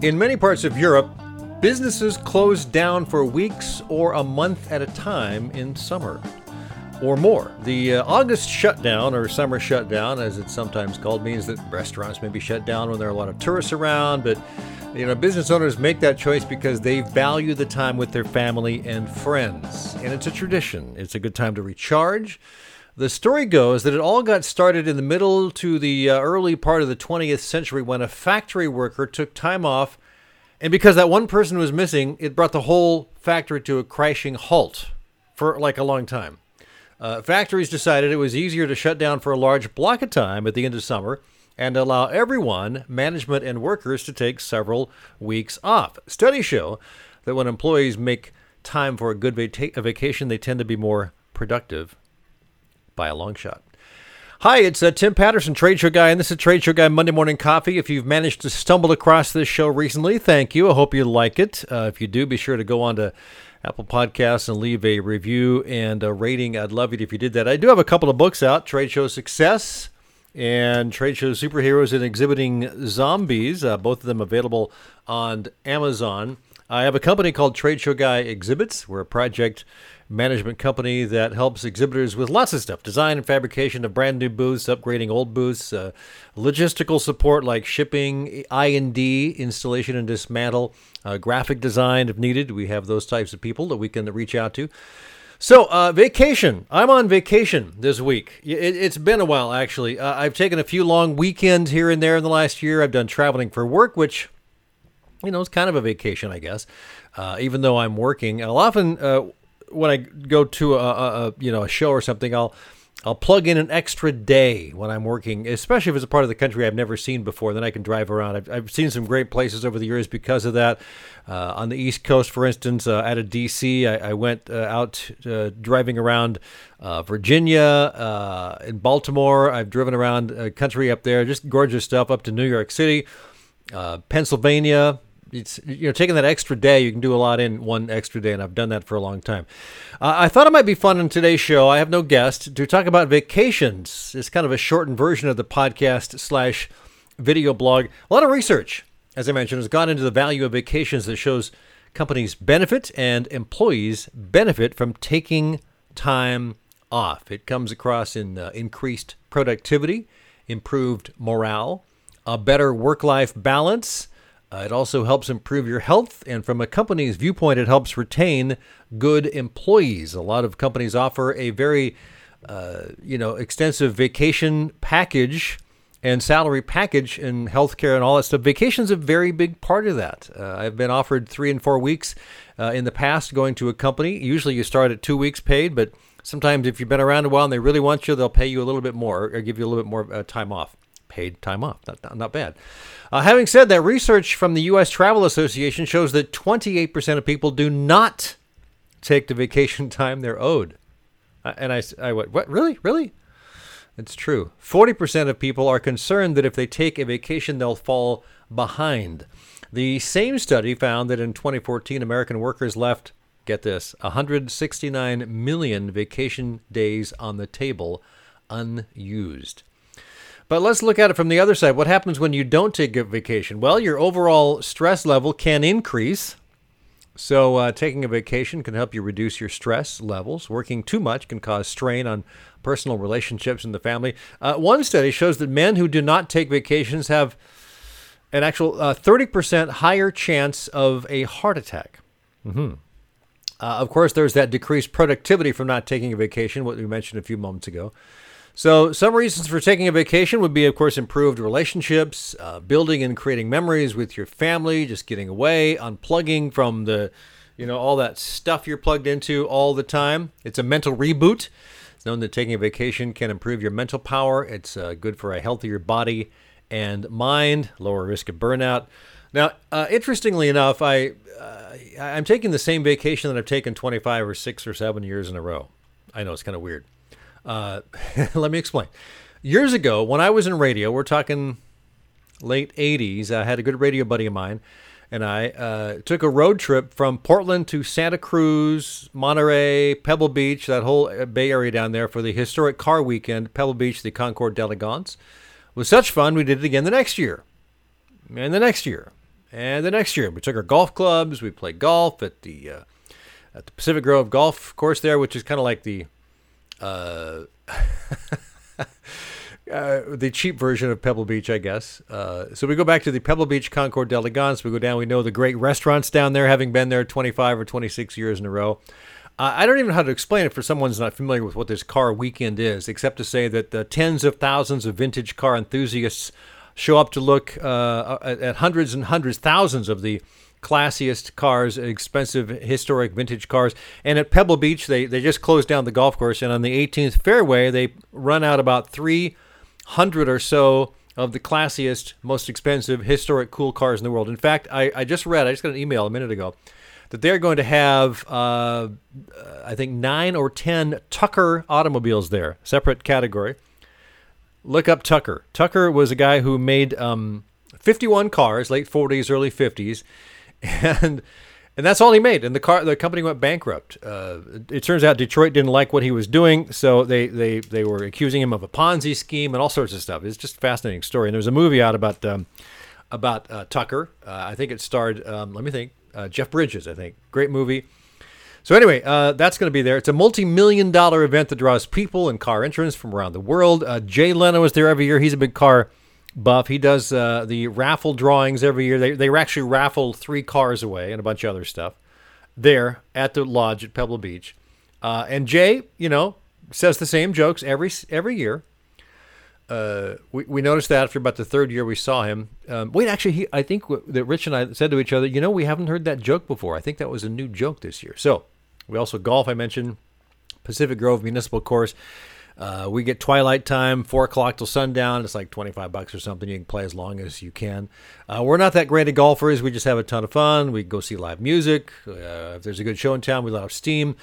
In many parts of Europe, businesses closed down for weeks or a month at a time in summer, or more. The August shutdown, or summer shutdown as it's sometimes called, means that restaurants may be shut down when there are a lot of tourists around, but you know, business owners make that choice because they value the time with their family and friends, and it's a tradition. It's a good time to recharge. The story goes that it all got started in the middle to the early part of the 20th century when a factory worker took time off, and because that one person was missing, it brought the whole factory to a crashing halt for like a long time. Factories decided it was easier to shut down for a large block of time at the end of summer and allow everyone, management and workers, to take several weeks off. Studies show that when employees make time for a good vacation, they tend to be more productive by a long shot. Hi, it's Tim Patterson, Trade Show Guy, and this is Trade Show Guy Monday Morning Coffee. If you've managed to stumble across this show recently, thank you. I hope you like it. If you do, be sure to go on to Apple Podcasts and leave a review and a rating. I'd love it if you did that. I do have a couple of books out, Trade Show Success and Trade Show Superheroes and Exhibiting Zombies, both of them available on Amazon. I have a company called Trade Show Guy Exhibits. We're a project management company that helps exhibitors with lots of stuff, design and fabrication of brand new booths, upgrading old booths, logistical support like shipping, I&D, installation and dismantle, graphic design if needed. We have those types of people that we can reach out to. So vacation. I'm on vacation this week. It's been a while, actually. I've taken a few long weekends here and there in the last year. I've done traveling for work, which, you know, it's kind of a vacation, I guess, even though I'm working. I'll often, when I go to a show or something, I'll plug in an extra day when I'm working, especially if it's a part of the country I've never seen before. Then I can drive around. I've seen some great places over the years because of that. On the East Coast, for instance, out of D.C., I went out driving around Virginia, in Baltimore. I've driven around country up there, just gorgeous stuff, up to New York City, Pennsylvania. It's, you know, taking that extra day, you can do a lot in one extra day, and I've done that for a long time. I thought it might be fun on today's show, I have no guest, to talk about vacations. It's kind of a shortened version of the podcast / video blog. A lot of research, as I mentioned, has gone into the value of vacations that shows companies benefit and employees benefit from taking time off. It comes across in increased productivity, improved morale, a better work-life balance. It also helps improve your health, and from a company's viewpoint, it helps retain good employees. A lot of companies offer a very, extensive vacation package and salary package and healthcare and all that stuff. Vacation's a very big part of that. I've been offered 3 and 4 weeks in the past going to a company. Usually you start at 2 weeks paid, but sometimes if you've been around a while and they really want you, they'll pay you a little bit more or give you a little bit more time off. Paid time off. Not bad. Having said that, research from the U.S. Travel Association shows that 28% of people do not take the vacation time they're owed. And I went, what? Really? It's true. 40% of people are concerned that if they take a vacation, they'll fall behind. The same study found that in 2014, American workers left, get this, 169 million vacation days on the table unused. But let's look at it from the other side. What happens when you don't take a vacation? Well, your overall stress level can increase. So taking a vacation can help you reduce your stress levels. Working too much can cause strain on personal relationships and the family. One study shows that men who do not take vacations have an actual 30% higher chance of a heart attack. Mm-hmm. Of course, there's that decreased productivity from not taking a vacation, what we mentioned a few moments ago. So some reasons for taking a vacation would be, of course, improved relationships, building and creating memories with your family, just getting away, unplugging from the, all that stuff you're plugged into all the time. It's a mental reboot. It's known that taking a vacation can improve your mental power. It's good for a healthier body and mind, lower risk of burnout. Now, interestingly enough, I'm taking the same vacation that I've taken 25 or 6 or 7 years in a row. I know it's kind of weird. Let me explain. Years ago, when I was in radio, we're talking late 80s, I had a good radio buddy of mine, and I took a road trip from Portland to Santa Cruz, Monterey, Pebble Beach, that whole Bay Area down there for the historic car weekend, Pebble Beach, the Concours d'Elegance. It was such fun, we did it again the next year, and the next year, And the next year, we took our golf clubs. We played golf at the Pacific Grove Golf Course there, which is kind of like the cheap version of Pebble Beach, I guess. So we go back to the Pebble Beach Concours d'Elegance. We go down. We know the great restaurants down there, having been there 25 or 26 years in a row. I don't even know how to explain it for someone who's not familiar with what this car weekend is, except to say that the tens of thousands of vintage car enthusiasts show up to look at hundreds and hundreds, thousands of the classiest cars, expensive historic vintage cars. And at Pebble Beach, they just closed down the golf course, and on the 18th fairway, they run out about 300 or so of the classiest, most expensive, historic, cool cars in the world. In fact, I just got an email a minute ago, that they're going to have, I think, 9 or 10 Tucker automobiles there, separate category. Look up Tucker. Tucker was a guy who made 51 cars, late 40s, early 50s, and that's all he made. And the company went bankrupt. It turns out Detroit didn't like what he was doing, so they were accusing him of a Ponzi scheme and all sorts of stuff. It's just a fascinating story. And there's a movie out about Tucker. I think it starred. Let me think. Jeff Bridges, I think. Great movie. So anyway, that's going to be there. It's a multi-million-dollar event that draws people and car entrants from around the world. Jay Leno is there every year. He's a big car buff. He does the raffle drawings every year. They actually raffle 3 cars away and a bunch of other stuff there at the lodge at Pebble Beach. And Jay, says the same jokes every year. We noticed that after about the third year we saw him. I think that Rich and I said to each other, we haven't heard that joke before. I think that was a new joke this year. So we also golf, I mentioned, Pacific Grove Municipal Course. We get twilight time, 4 o'clock till sundown. It's like $25 or something. You can play as long as you can. We're not that great at golfers. We just have a ton of fun. We go see live music. If there's a good show in town, we let off steam.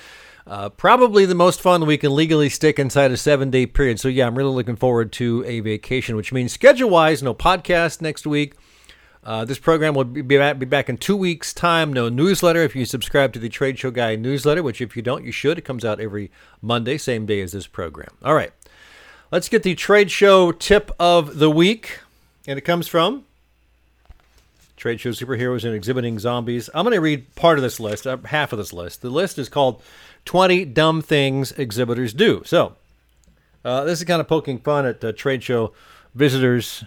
Probably the most fun we can legally stick inside a 7-day period. So, I'm really looking forward to a vacation, which means schedule-wise, no podcast next week. This program will be back in 2 weeks' time. No newsletter if you subscribe to the Trade Show Guy newsletter, which if you don't, you should. It comes out every Monday, same day as this program. All right, let's get the Trade Show Tip of the Week, and it comes from Trade Show Superheroes and Exhibiting Zombies. I'm going to read part of this list, half of this list. The list is called 20 Dumb Things Exhibitors Do. So this is kind of poking fun at trade show visitors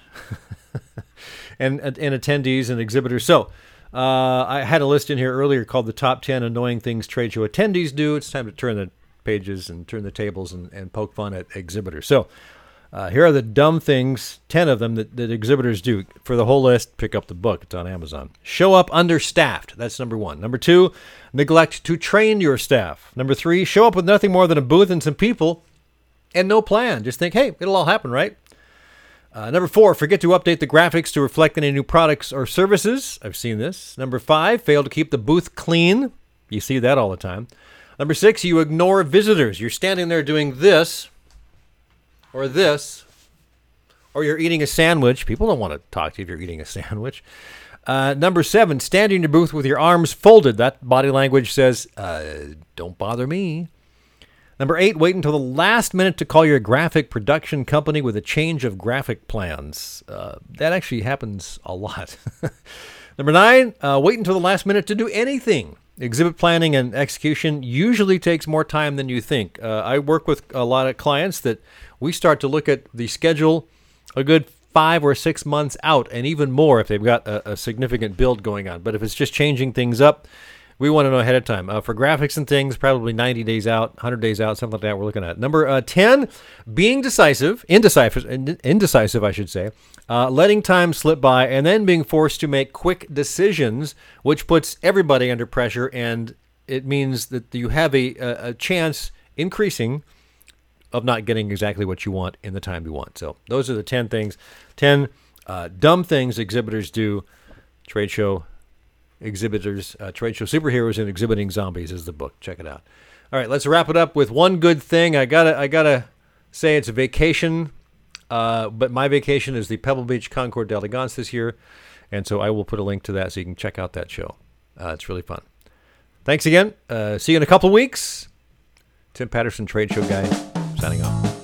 and attendees and exhibitors. So I had a list in here earlier called the Top 10 Annoying Things Trade Show Attendees Do. It's time to turn the pages and turn the tables and poke fun at exhibitors. So here are the dumb things, 10 of them, that exhibitors do. For the whole list, pick up the book. It's on Amazon. Show up understaffed. That's number 1. Number 2, neglect to train your staff. Number 3, show up with nothing more than a booth and some people and no plan. Just think, hey, it'll all happen, right? Number 4, forget to update the graphics to reflect any new products or services. I've seen this. Number 5, fail to keep the booth clean. You see that all the time. Number 6, you ignore visitors. You're standing there doing this. Or this, or you're eating a sandwich. People don't want to talk to you if you're eating a sandwich. Number 7, stand in your booth with your arms folded. That body language says, don't bother me. Number 8, wait until the last minute to call your graphic production company with a change of graphic plans. That actually happens a lot. Number 9, wait until the last minute to do anything. Exhibit planning and execution usually takes more time than you think. I work with a lot of clients that we start to look at the schedule a good 5 or 6 months out, and even more if they've got a significant build going on. But if it's just changing things up, we want to know ahead of time. For graphics and things, probably 90 days out, 100 days out, something like that we're looking at. Number 10, being indecisive, I should say, letting time slip by, and then being forced to make quick decisions, which puts everybody under pressure, and it means that you have a chance increasing of not getting exactly what you want in the time you want. So those are the 10 things, 10 dumb things exhibitors do. Trade show exhibitors, Trade Show Superheroes and Exhibiting Zombies is the book. Check it out. All right, let's wrap it up with one good thing. I gotta say it's a vacation, but my vacation is the Pebble Beach Concours d'Elegance this year, and so I will put a link to that so you can check out that show. It's really fun. Thanks again. See you in a couple weeks. Tim Patterson, Trade Show Guy, signing off.